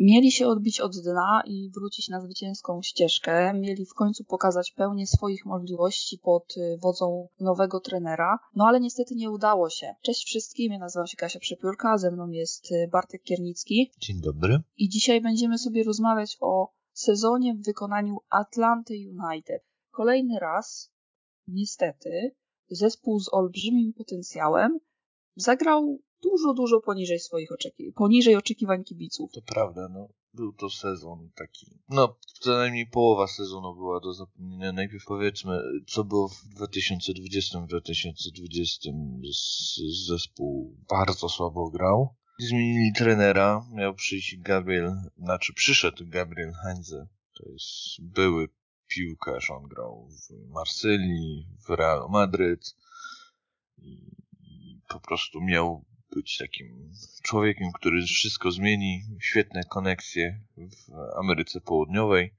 Mieli się odbić od dna i wrócić na zwycięską ścieżkę. Mieli w końcu pokazać pełnię swoich możliwości pod wodzą nowego trenera. No ale niestety nie udało się. Cześć wszystkim, ja nazywam się Kasia Przepiórka, ze mną jest Bartek Kiernicki. Dzień dobry. I dzisiaj będziemy sobie rozmawiać o sezonie w wykonaniu Atlanty United. Kolejny raz, niestety, zespół z olbrzymim potencjałem zagrał dużo poniżej swoich oczekiwań kibiców. To prawda, no. Był to sezon taki... No, co najmniej połowa sezonu była do zapomnienia. Najpierw powiedzmy, co było w 2020. W 2020 zespół bardzo słabo grał. Zmienili trenera. Miał przyjść przyszedł Gabriel Heinze. To jest były piłkarz. On grał w Marsylii, w Realu Madryt. I po prostu miał być takim człowiekiem, który wszystko zmieni, świetne koneksje w Ameryce Południowej.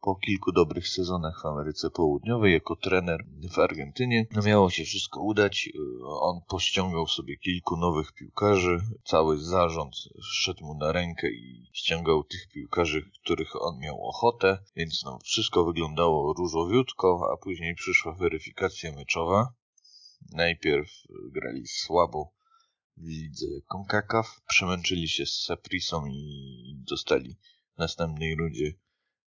Po kilku dobrych sezonach w Ameryce Południowej jako trener w Argentynie miało się wszystko udać. On pościągał sobie kilku nowych piłkarzy, cały zarząd szedł mu na rękę i ściągał tych piłkarzy, których on miał ochotę, więc no, wszystko wyglądało różowiutko, a później przyszła weryfikacja meczowa. Najpierw grali słabo w lidze CONCACAF, przemęczyli się z Saprisą i dostali w następnej rundzie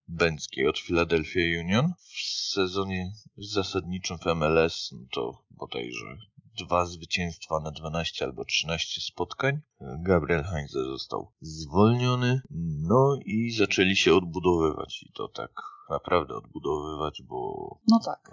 bęckiej od Philadelphia Union. W sezonie zasadniczym w MLS to bodajże 2 zwycięstwa na 12 albo 13 spotkań. Gabriel Heinze został zwolniony, no i zaczęli się odbudowywać i to tak naprawdę odbudowywać, bo... No tak,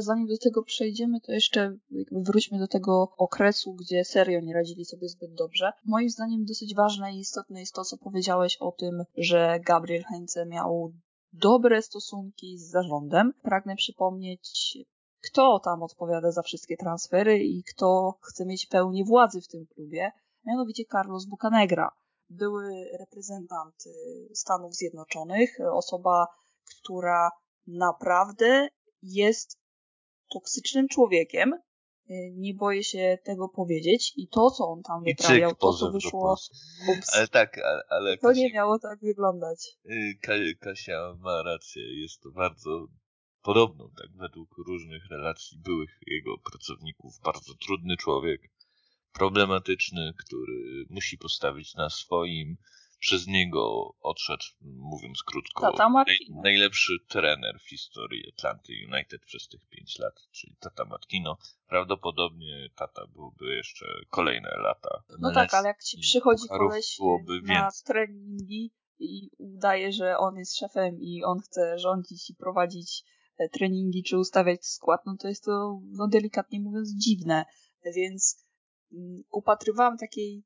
zanim do tego przejdziemy, to jeszcze wróćmy do tego okresu, gdzie serio nie radzili sobie zbyt dobrze. Moim zdaniem dosyć ważne i istotne jest to, co powiedziałeś o tym, że Gabriel Heinze miał dobre stosunki z zarządem. Pragnę przypomnieć, kto tam odpowiada za wszystkie transfery i kto chce mieć pełnię władzy w tym klubie, mianowicie Carlos Bucanegra, były reprezentant Stanów Zjednoczonych, osoba, która naprawdę jest toksycznym człowiekiem, nie boję się tego powiedzieć i to, co on tam wyprawiał, to, co wyszło... Ale to Kasia, nie miało tak wyglądać. Kasia ma rację, jest to bardzo... Podobno, tak według różnych relacji byłych jego pracowników, bardzo trudny człowiek, problematyczny, który musi postawić na swoim. Przez niego odszedł, mówiąc krótko, najlepszy trener w historii Atlanty United przez tych 5 lat, czyli Tata Martino. Prawdopodobnie Tata byłby jeszcze kolejne lata. No tak, ale jak ci przychodzi koleś na treningi i udaje, że on jest szefem i on chce rządzić i prowadzić treningi czy ustawiać skład, no to jest to, no delikatnie mówiąc, dziwne. Więc upatrywałam takiej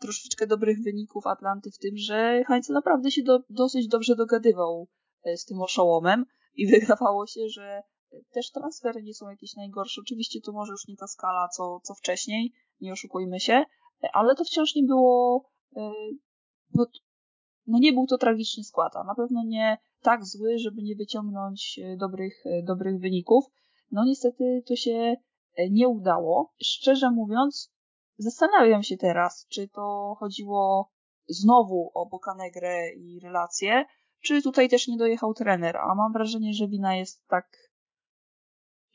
troszeczkę dobrych wyników Atlanty w tym, że Heinze naprawdę się dosyć dobrze dogadywał z tym oszołomem i wydawało się, że też transfery nie są jakieś najgorsze. Oczywiście to może już nie ta skala, co wcześniej, nie oszukujmy się, ale to wciąż nie było... No nie był to tragiczny skład, a na pewno nie tak zły, żeby nie wyciągnąć dobrych wyników. No niestety to się nie udało. Szczerze mówiąc, zastanawiam się teraz, czy to chodziło znowu o Bucanegrę i relacje, czy tutaj też nie dojechał trener, a mam wrażenie, że wina jest tak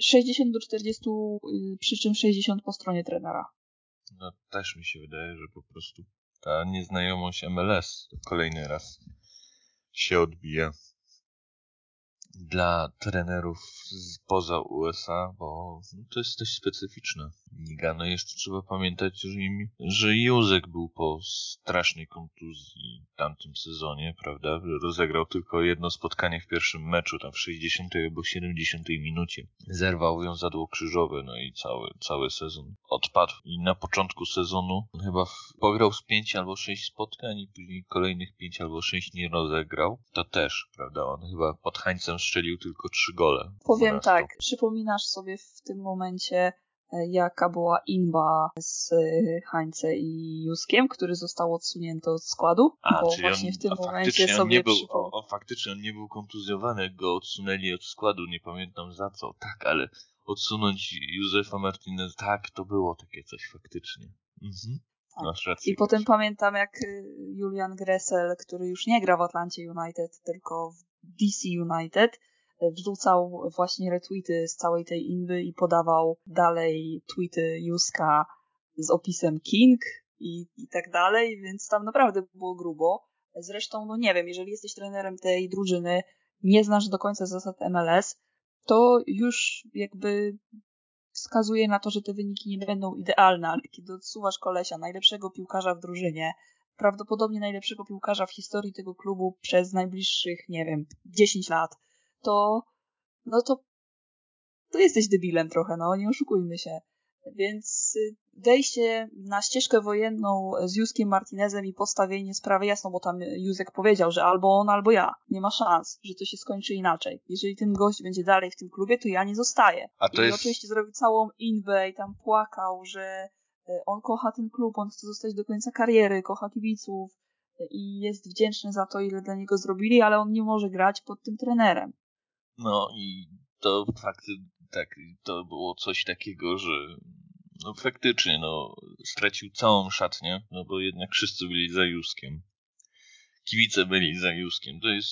60-40, przy czym 60 po stronie trenera. No też mi się wydaje, że po prostu ta nieznajomość MLS kolejny raz się odbija dla trenerów spoza USA, bo to jest dość specyficzna liga. No jeszcze trzeba pamiętać, że Józek był po strasznej kontuzji w tamtym sezonie, prawda? Rozegrał tylko jedno spotkanie w pierwszym meczu, tam w 60 albo 70 minucie. Zerwał wiązadło krzyżowe, no i cały sezon odpadł. I na początku sezonu chyba pograł z 5 albo 6 spotkań i później kolejnych 5 albo 6 nie rozegrał. To też, prawda? On chyba pod Heinzem strzelił tylko 3 gole. Powiem tak, przypominasz sobie w tym momencie, jaka była inba z Heinze i Józkiem, który został odsunięty od składu, bo właśnie on, w tym momencie sobie przypomniał. Faktycznie on nie był kontuzjowany, go odsunęli od składu, nie pamiętam za co, tak, ale odsunąć Józefa Martinez, tak, to było takie coś faktycznie. Mhm. masz rację. I potem pamiętam, jak Julian Gressel, który już nie gra w Atlancie United, tylko w DC United, wrzucał właśnie retweety z całej tej inby i podawał dalej tweety Juska z opisem King i tak dalej, więc tam naprawdę było grubo. Zresztą, no nie wiem, jeżeli jesteś trenerem tej drużyny, nie znasz do końca zasad MLS, to już jakby wskazuje na to, że te wyniki nie będą idealne, ale kiedy odsuwasz kolesia, najlepszego piłkarza w drużynie, prawdopodobnie najlepszego piłkarza w historii tego klubu przez najbliższych, nie wiem, 10 lat, to jesteś debilem trochę, no nie oszukujmy się. Więc wejście na ścieżkę wojenną z Józkiem Martinezem i postawienie sprawy jasno, bo tam Józek powiedział, że albo on, albo ja. Nie ma szans, że to się skończy inaczej. Jeżeli ten gość będzie dalej w tym klubie, to ja nie zostaję. Oczywiście zrobił całą inwę i tam płakał, że on kocha ten klub, on chce zostać do końca kariery, kocha kibiców i jest wdzięczny za to, ile dla niego zrobili, ale on nie może grać pod tym trenerem. No i to fakty. Tak, to było coś takiego, że no faktycznie stracił całą szatnię, bo jednak wszyscy byli za Józkiem. Kibice byli za Józkiem. To jest,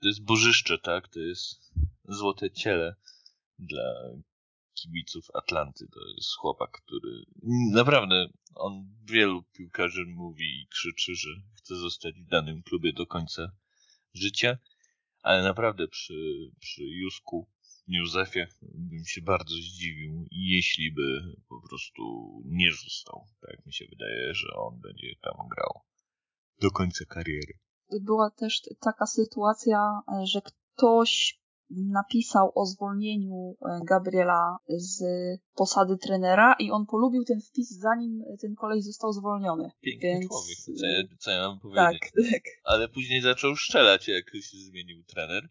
to jest bożyszcze, tak? To jest złote ciele dla kibiców Atlanty. To jest chłopak, który naprawdę, on wielu piłkarzy mówi i krzyczy, że chce zostać w danym klubie do końca życia, ale naprawdę przy Józku, Józefie bym się bardzo zdziwił, jeśli by po prostu nie został. Tak mi się wydaje, że on będzie tam grał do końca kariery. Była też taka sytuacja, że ktoś napisał o zwolnieniu Gabriela z posady trenera i on polubił ten wpis, zanim ten koleś został zwolniony. Piękny człowiek, co ja mam powiedzieć. Tak. Ale później zaczął strzelać, jak się zmienił trener.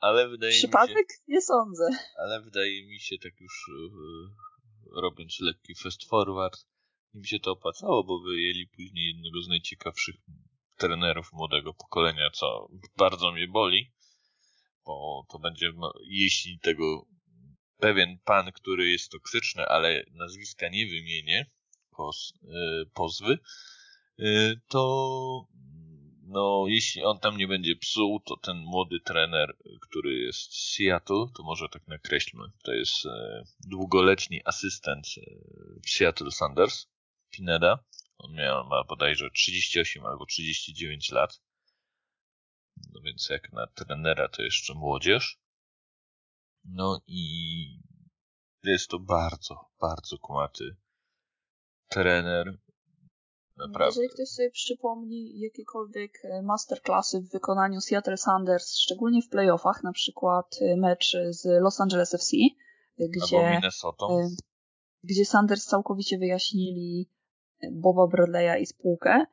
Ale wydaje Przypadek? Mi się, nie sądzę. Ale wydaje mi się, tak już robiąc lekki fast forward, im się to opłacało, bo wyjęli później jednego z najciekawszych trenerów młodego pokolenia, co bardzo mnie boli, bo to będzie, jeśli tego pewien pan, który jest toksyczny, ale nazwiska nie wymienię, pozwy, to... jeśli on tam nie będzie psuł, to ten młody trener, który jest z Seattle, to może tak nakreślmy, to jest długoletni asystent w Seattle Sounders, Pineda. On ma bodajże 38 albo 39 lat, no więc jak na trenera to jeszcze młodzież. No i jest to bardzo, bardzo kumaty trener. Naprawdę. Jeżeli ktoś sobie przypomni jakiekolwiek masterclassy w wykonaniu Seattle Sounders, szczególnie w playoffach, na przykład mecz z Los Angeles FC, gdzie Sounders całkowicie wyjaśnili Boba Bradleya i spółkę,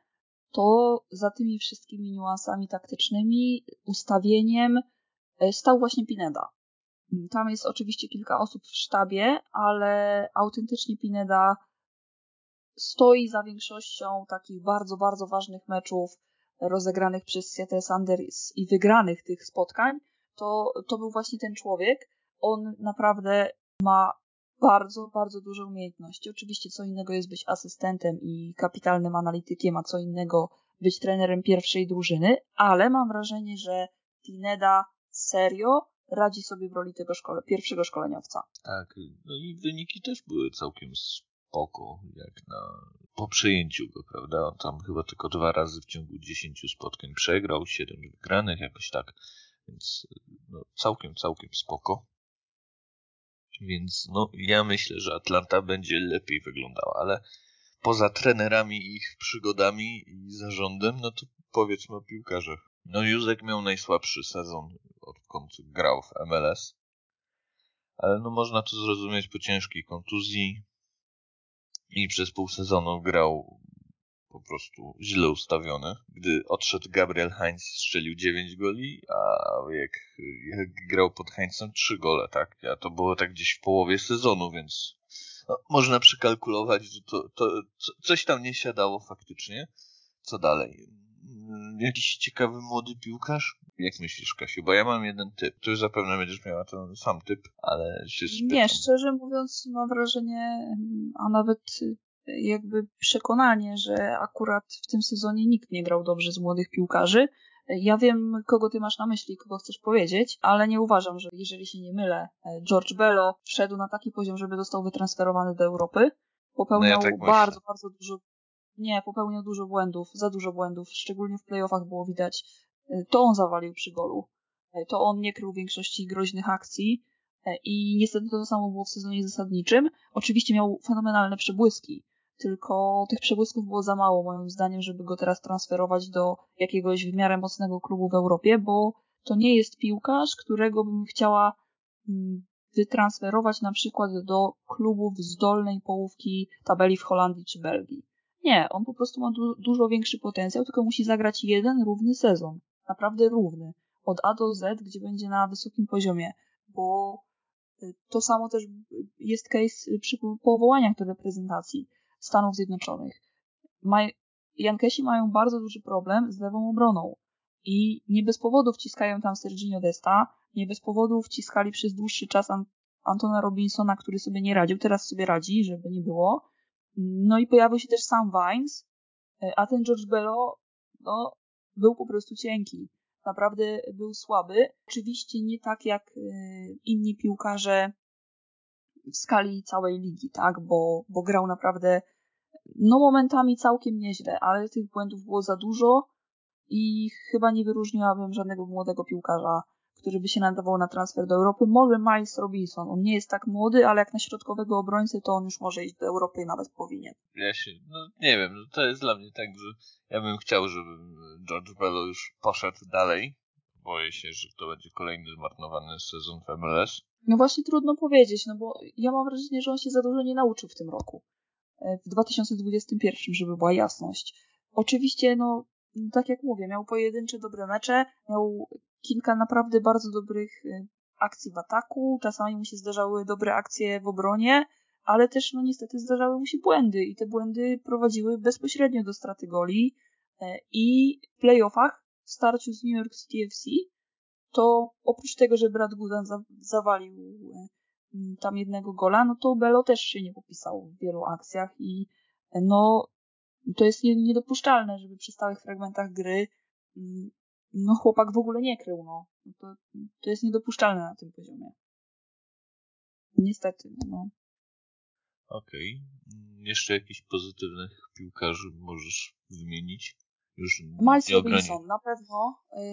to za tymi wszystkimi niuansami taktycznymi, ustawieniem stał właśnie Pineda. Tam jest oczywiście kilka osób w sztabie, ale autentycznie Pineda stoi za większością takich bardzo, bardzo ważnych meczów rozegranych przez Seattle Sounders i wygranych tych spotkań, to był właśnie ten człowiek. On naprawdę ma bardzo, bardzo duże umiejętności. Oczywiście co innego jest być asystentem i kapitalnym analitykiem, a co innego być trenerem pierwszej drużyny, ale mam wrażenie, że Pineda serio radzi sobie w roli tego pierwszego szkoleniowca. Tak, no i wyniki też były całkiem spoko, jak po przejęciu go, prawda? On tam chyba tylko 2 razy w ciągu 10 spotkań przegrał, 7 wygranych, jakoś tak, więc całkiem spoko. Więc ja myślę, że Atlanta będzie lepiej wyglądała, ale poza trenerami, ich przygodami i zarządem, to powiedzmy o piłkarzach. Józek miał najsłabszy sezon, odkąd grał w MLS, ale można to zrozumieć po ciężkiej kontuzji. I przez pół sezonu grał po prostu źle ustawiony. Gdy odszedł Gabriel Heinze, strzelił 9 goli, a jak grał pod Heinzem 3 gole, tak? A to było tak gdzieś w połowie sezonu, więc można przekalkulować, że to coś tam nie siadało faktycznie. Co dalej? Jakiś ciekawy młody piłkarz? Jak myślisz, Kasiu? Bo ja mam jeden typ. Ty zapewne będziesz miała ten sam typ, ale się spytam. Nie, szczerze mówiąc mam wrażenie, a nawet jakby przekonanie, że akurat w tym sezonie nikt nie grał dobrze z młodych piłkarzy. Ja wiem, kogo ty masz na myśli, kogo chcesz powiedzieć, ale nie uważam, że jeżeli się nie mylę, George Bello wszedł na taki poziom, żeby został wytransferowany do Europy. Popełniał popełniał dużo błędów, za dużo błędów, szczególnie w play-offach było widać. To on zawalił przy golu. To on nie krył większości groźnych akcji i niestety to samo było w sezonie zasadniczym. Oczywiście miał fenomenalne przebłyski, tylko tych przebłysków było za mało moim zdaniem, żeby go teraz transferować do jakiegoś w miarę mocnego klubu w Europie, bo to nie jest piłkarz, którego bym chciała wytransferować na przykład do klubów z dolnej połówki tabeli w Holandii czy Belgii. Nie, on po prostu ma dużo większy potencjał, tylko musi zagrać jeden równy sezon. Naprawdę równy. Od A do Z, gdzie będzie na wysokim poziomie. Bo to samo też jest case przy powołaniach do reprezentacji Stanów Zjednoczonych. Jankesi mają bardzo duży problem z lewą obroną. I nie bez powodu wciskają tam Serginio Desta, nie bez powodu wciskali przez dłuższy czas Antona Robinsona, który sobie nie radził. Teraz sobie radzi, żeby nie było. No i pojawił się też Sam Vines, a ten George Bello no, był po prostu cienki. Naprawdę był słaby. Oczywiście nie tak jak inni piłkarze w skali całej ligi, tak? Bo grał naprawdę no momentami całkiem nieźle, ale tych błędów było za dużo i chyba nie wyróżniłabym żadnego młodego piłkarza, który by się nadawał na transfer do Europy. Może Miles Robinson. On nie jest tak młody, ale jak na środkowego obrońcę, to on już może iść do Europy i nawet powinien. Ja się, nie wiem, to jest dla mnie tak, że ja bym chciał, żeby George Bello już poszedł dalej. Boję się, że to będzie kolejny zmarnowany sezon w MLS. No właśnie trudno powiedzieć, no bo ja mam wrażenie, że on się za dużo nie nauczył w tym roku. W 2021, żeby była jasność. Oczywiście, no tak jak mówię, miał pojedyncze dobre mecze, miał kilka naprawdę bardzo dobrych akcji w ataku, czasami mu się zdarzały dobre akcje w obronie, ale też no niestety zdarzały mu się błędy i te błędy prowadziły bezpośrednio do straty goli i w play-offach w starciu z New York City FC to oprócz tego, że Brad Guzan zawalił tam jednego gola, no to Bello też się nie popisał w wielu akcjach i no to jest niedopuszczalne, żeby przy stałych fragmentach gry no chłopak w ogóle nie krył, no. To jest niedopuszczalne na tym poziomie. Niestety, no. Okej. Jeszcze jakichś pozytywnych piłkarzy możesz wymienić? Już Miles Robinson,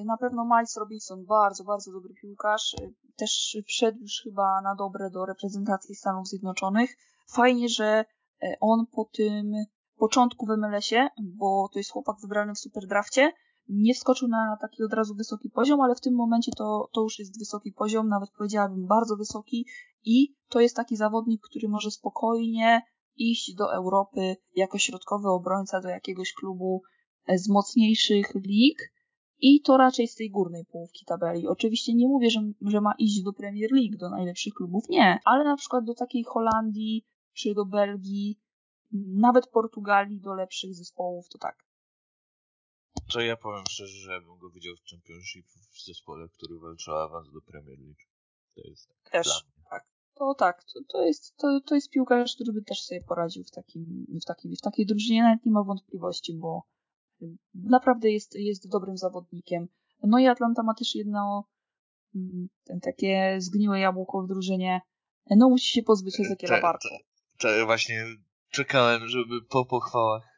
na pewno Miles Robinson, bardzo, bardzo dobry piłkarz. Też wszedł już chyba na dobre do reprezentacji Stanów Zjednoczonych. Fajnie, że on po tym początku w MLS-ie, bo to jest chłopak wybrany w Superdrafcie, nie wskoczył na taki od razu wysoki poziom, ale w tym momencie to już jest wysoki poziom, nawet powiedziałabym bardzo wysoki i to jest taki zawodnik, który może spokojnie iść do Europy jako środkowy obrońca do jakiegoś klubu z mocniejszych lig i to raczej z tej górnej połówki tabeli. Oczywiście nie mówię, że ma iść do Premier League, do najlepszych klubów, nie, ale na przykład do takiej Holandii czy do Belgii, nawet Portugalii, do lepszych zespołów, to tak. To ja powiem szczerze, że ja bym go widział w Championship w zespole, który walczył o awans do Premier League. To jest tak. Też, tak. To tak, to jest piłkarz, który by też sobie poradził w takiej drużynie, nawet nie ma wątpliwości, bo naprawdę jest dobrym zawodnikiem. No i Atlanta ma też jedno takie zgniłe jabłko w drużynie. No musi się pozbyć Ezekiela Barco. To właśnie czekałem, żeby po pochwałach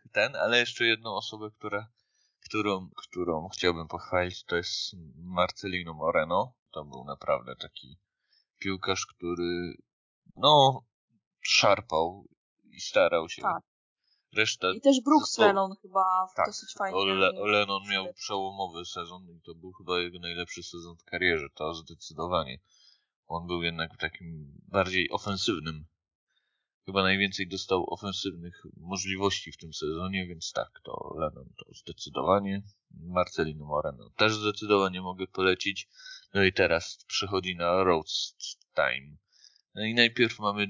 ale jeszcze jedną osobę, którą chciałbym pochwalić, to jest Marcelino Moreno. To był naprawdę taki piłkarz, który no szarpał i starał się. Tak. Reszta i też Brooks Lennon chyba tak, dosyć fajnie. Lennon miał przełomowy sezon i to był chyba jego najlepszy sezon w karierze, to zdecydowanie. On był jednak takim bardziej ofensywnym. Chyba najwięcej dostał ofensywnych możliwości w tym sezonie, więc tak, to Lennon to zdecydowanie. Marcelino Moreno też zdecydowanie mogę polecić. No i teraz przechodzi na Roast Time. No i najpierw mamy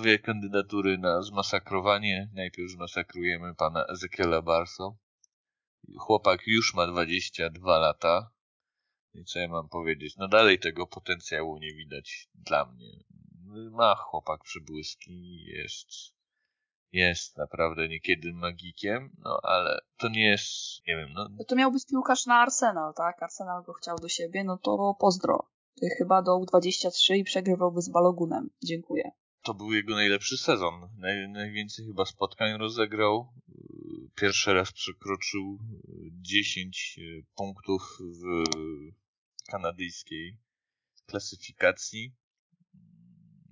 dwie kandydatury na zmasakrowanie. Najpierw zmasakrujemy pana Ezekiela Barco. Chłopak już ma 22 lata. I co ja mam powiedzieć? No dalej tego potencjału nie widać dla mnie. Ma chłopak przybłyski, jest jest naprawdę niekiedy magikiem, no ale to nie jest, nie wiem, no... To miał być piłkarz na Arsenal, tak? Arsenal go chciał do siebie, no to pozdro. Chyba do U23 i przegrywałby z Balogunem. Dziękuję. To był jego najlepszy sezon. Najwięcej chyba spotkań rozegrał. Pierwszy raz przekroczył 10 punktów w kanadyjskiej klasyfikacji.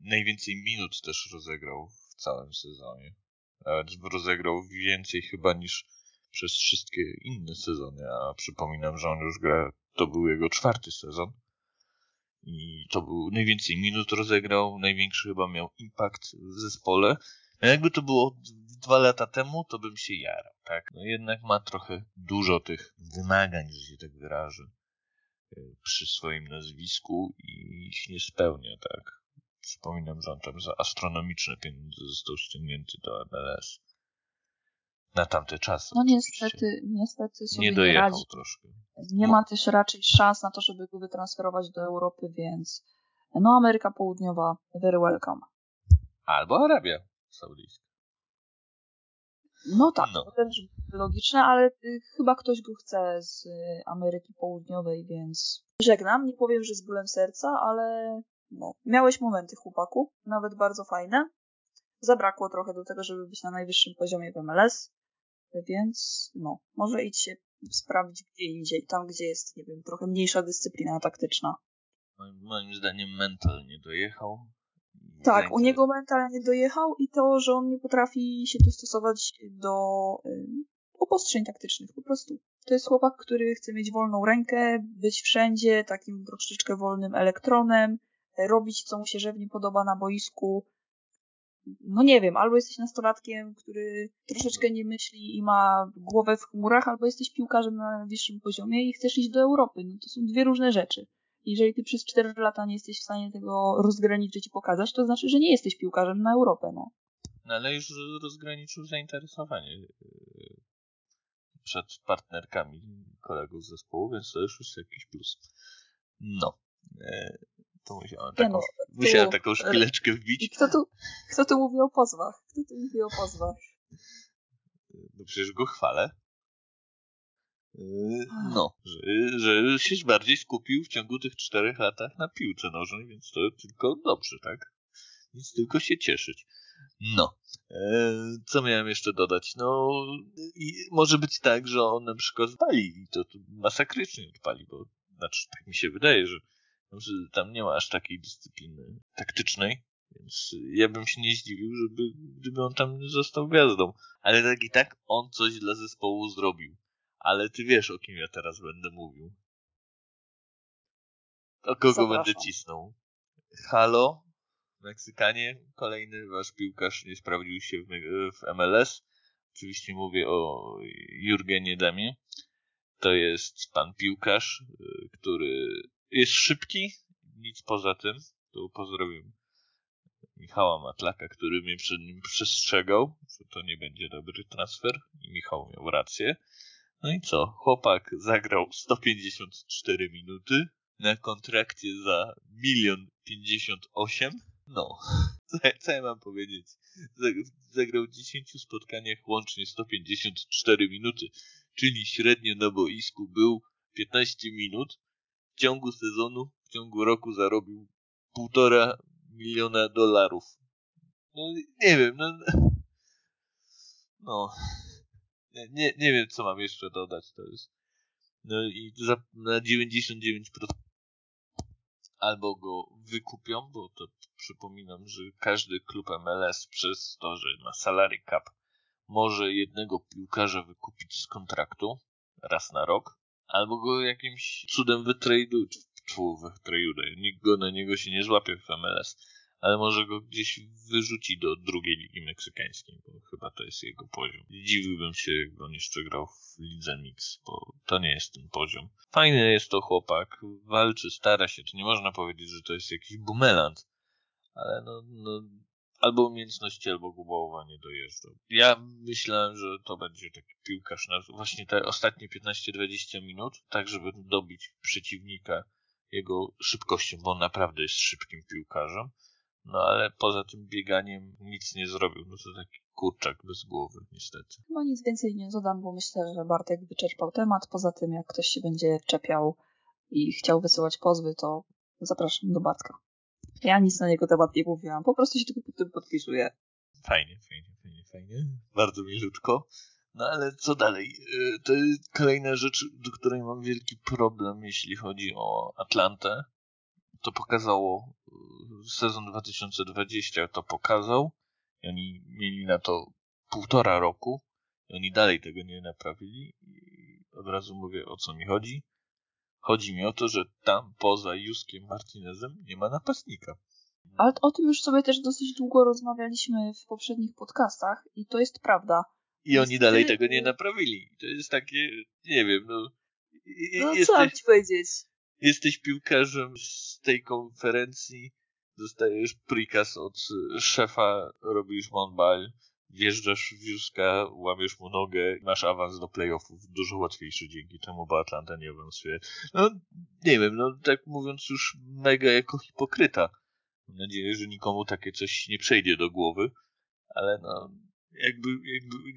Najwięcej minut też rozegrał w całym sezonie. Nawet rozegrał więcej chyba niż przez wszystkie inne sezony. A przypominam, że on już gra, to był jego 4. sezon. I to był najwięcej minut rozegrał, największy chyba miał impact w zespole. No jakby to było 2 lata temu, to bym się jarał, tak? No jednak ma trochę dużo tych wymagań, że się tak wyrażę, przy swoim nazwisku i ich nie spełnia, tak? Przypominam, że on tam za astronomiczne pieniądze został ściągnięty do MLS. Na tamte czasy. No niestety sobie nie dojechał, nie radzi. Troszkę. Nie ma też raczej szans na to, żeby go wytransferować do Europy, więc no Ameryka Południowa, very welcome. Albo Arabia Saudyjska. No tak, no. To też logiczne, ale chyba ktoś go chce z Ameryki Południowej, więc żegnam. Nie powiem, że z bólem serca, ale no, miałeś momenty, chłopaku, nawet bardzo fajne. Zabrakło trochę do tego, żeby być na najwyższym poziomie w MLS. Więc no, może idź się sprawdzić gdzie indziej, tam gdzie jest, nie wiem, trochę mniejsza dyscyplina taktyczna. Moim zdaniem mental nie dojechał. Tak, u niego mental nie dojechał i to, że on nie potrafi się dostosować do obostrzeń taktycznych po prostu. To jest chłopak, który chce mieć wolną rękę, być wszędzie, takim troszeczkę wolnym elektronem, robić co mu się żywnie podoba na boisku. No nie wiem, albo jesteś nastolatkiem, który troszeczkę nie myśli i ma głowę w chmurach, albo jesteś piłkarzem na najwyższym poziomie i chcesz iść do Europy. No to są dwie różne rzeczy. Jeżeli ty przez 4 lata nie jesteś w stanie tego rozgraniczyć i pokazać, to znaczy, że nie jesteś piłkarzem na Europę, no. No ale już rozgraniczył zainteresowanie przed partnerkami kolegów z zespołu, więc to już jest jakiś plus. No. To musiałem taką szpileczkę wbić. I kto tu mówi o pozwach? No przecież go chwalę. No, że się bardziej skupił w ciągu tych 4 latach na piłce nożnej, więc to tylko dobrze, tak? Więc tylko się cieszyć. No, co miałem jeszcze dodać? No, i może być tak, że on na przykład odpali i to masakrycznie odpali, bo znaczy tak mi się wydaje, że tam nie ma aż takiej dyscypliny taktycznej, więc ja bym się nie zdziwił, gdyby on tam został gwiazdą. Ale tak i tak on coś dla zespołu zrobił. Ale ty wiesz, o kim ja teraz będę mówił. O kogo Zapraszam. Będę cisnął. Halo, Meksykanie, kolejny wasz piłkarz nie sprawdził się w MLS. Oczywiście mówię o Jurgenie Dammie. To jest pan piłkarz, który... Jest szybki, nic poza tym. Tu pozdrowiłem Michała Matlaka, który mnie przed nim przestrzegał, że to nie będzie dobry transfer. I Michał miał rację. No i co? Chłopak zagrał 154 minuty na kontrakcie za 1 058 000. No, co ja mam powiedzieć? Zagrał w 10 spotkaniach łącznie 154 minuty, czyli średnio na boisku był 15 minut. W ciągu sezonu, w ciągu roku zarobił $1,5 miliona. No nie wiem, no. Nie wiem, co mam jeszcze dodać, to jest. No i na 99% albo go wykupią, bo to przypominam, że każdy klub MLS przez to, że ma salary cap, może jednego piłkarza wykupić z kontraktu raz na rok. Albo go jakimś cudem wytrejuje. Nikt go na niego się nie złapie w MLS, ale może go gdzieś wyrzuci do drugiej ligi meksykańskiej, bo chyba to jest jego poziom. Dziwiłbym się, jakby on jeszcze grał w Lidze MX, bo to nie jest ten poziom. Fajny jest to chłopak, walczy, stara się, to nie można powiedzieć, że to jest jakiś bumelant, ale no albo umiejętności, albo głowa nie dojeżdża. Ja myślałem, że to będzie taki piłkarz na właśnie te ostatnie 15-20 minut, tak żeby dobić przeciwnika jego szybkością, bo on naprawdę jest szybkim piłkarzem. No ale poza tym bieganiem nic nie zrobił. No to taki kurczak bez głowy, niestety. No nic więcej nie dodam, bo myślę, że Bartek wyczerpał temat. Poza tym, jak ktoś się będzie czepiał i chciał wysyłać pozwy, to zapraszam do Bartka. Ja nic na jego temat nie mówiłam. Po prostu się tylko pod tym podpisuję. Fajnie. Bardzo milutko. No ale co dalej? To jest kolejna rzecz, do której mam wielki problem, jeśli chodzi o Atlantę. To pokazało sezon 2020, to pokazał i oni mieli na to 1,5 roku i oni dalej tego nie naprawili i od razu mówię, o co mi chodzi. Chodzi mi o to, że tam poza Józkiem Martinezem nie ma napastnika. Ale o tym już sobie też dosyć długo rozmawialiśmy w poprzednich podcastach i to jest prawda. I oni dalej tego nie naprawili. To jest takie, nie wiem, no... No co mam ci powiedzieć? Jesteś piłkarzem z tej konferencji, dostajesz prikaz od szefa, robisz monbal, wjeżdżasz w Józka, łamiesz mu nogę, masz awans do playoffów, dużo łatwiejszy dzięki temu, bo Atlanta nie awansuje. No nie wiem, no tak mówiąc już mega jako hipokryta. Mam nadzieję, że nikomu takie coś nie przejdzie do głowy, ale no jakby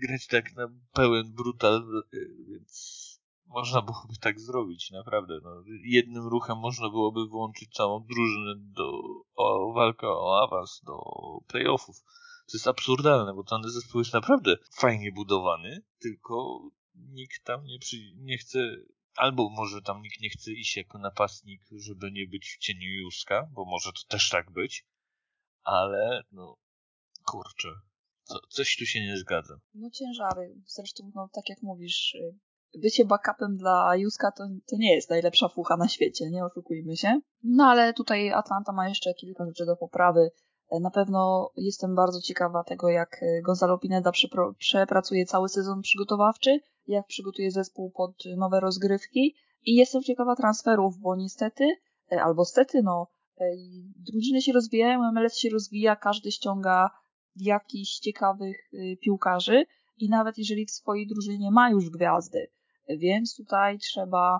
grać tak na pełen brutal, więc... Można byłoby tak zrobić, naprawdę. No, jednym ruchem można byłoby wyłączyć całą drużynę do walkę o awans, do playoffów. To jest absurdalne, bo ten zespół jest naprawdę fajnie budowany, tylko nikt tam nie chce, albo może tam nikt nie chce iść jako napastnik, żeby nie być w cieniu Józka, bo może to też tak być, ale no kurczę, coś tu się nie zgadza. No ciężary, zresztą no, tak jak mówisz... Bycie backupem dla Józka to nie jest najlepsza fucha na świecie, nie oszukujmy się. No ale tutaj Atlanta ma jeszcze kilka rzeczy do poprawy. Na pewno jestem bardzo ciekawa tego, jak Gonzalo Pineda przepracuje cały sezon przygotowawczy, jak przygotuje zespół pod nowe rozgrywki i jestem ciekawa transferów, bo niestety, albo stety, no, drużyny się rozwijają, MLS się rozwija, każdy ściąga jakichś ciekawych piłkarzy i nawet jeżeli w swojej drużynie ma już gwiazdy, więc tutaj trzeba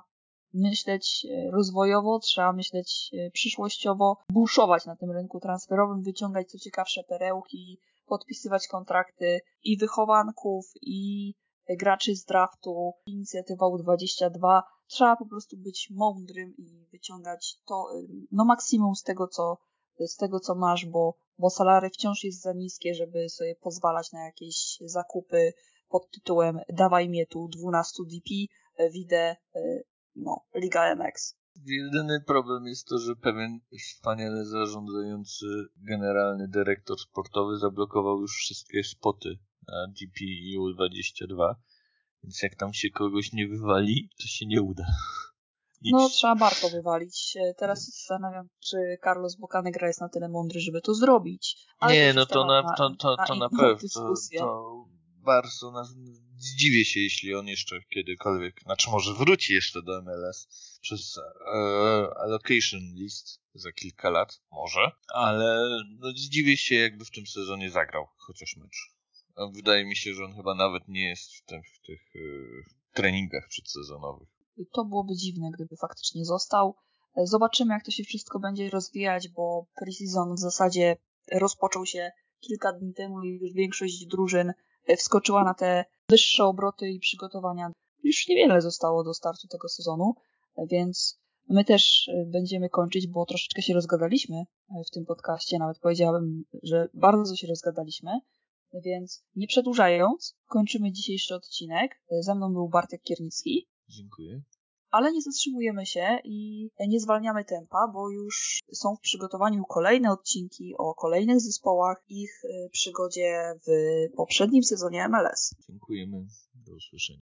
myśleć rozwojowo, trzeba myśleć przyszłościowo, buszować na tym rynku transferowym, wyciągać co ciekawsze perełki, podpisywać kontrakty i wychowanków, i graczy z draftu, inicjatywa U22. Trzeba po prostu być mądrym i wyciągać to, no maksimum z tego, co masz, bo salary wciąż jest za niskie, żeby sobie pozwalać na jakieś zakupy pod tytułem dawaj mnie tu 12 DP, widzę, no, Liga MX. Jedyny problem jest to, że pewien wspaniale zarządzający generalny dyrektor sportowy zablokował już wszystkie spoty na DP i U22, więc jak tam się kogoś nie wywali, to się nie uda. No, trzeba Barco wywalić. Teraz się zastanawiam, czy Carlos Bucanegra jest na tyle mądry, żeby to zrobić. Ale nie, to no to na pewno. To Barco, zdziwię się, jeśli on jeszcze kiedykolwiek, znaczy może wróci jeszcze do MLS przez allocation list za kilka lat, może, ale no, zdziwię się, jakby w tym sezonie zagrał chociaż mecz. Wydaje mi się, że on chyba nawet nie jest w tych treningach przedsezonowych. To byłoby dziwne, gdyby faktycznie został. Zobaczymy, jak to się wszystko będzie rozwijać, bo pre-season w zasadzie rozpoczął się kilka dni temu i już większość drużyn wskoczyła na te wyższe obroty i przygotowania. Już niewiele zostało do startu tego sezonu, więc my też będziemy kończyć, bo troszeczkę się rozgadaliśmy w tym podcaście. Nawet powiedziałabym, że bardzo się rozgadaliśmy. Więc nie przedłużając, kończymy dzisiejszy odcinek. Ze mną był Bartek Kiernicki. Dziękuję. Ale nie zatrzymujemy się i nie zwalniamy tempa, bo już są w przygotowaniu kolejne odcinki o kolejnych zespołach, ich przygodzie w poprzednim sezonie MLS. Dziękujemy. Do usłyszenia.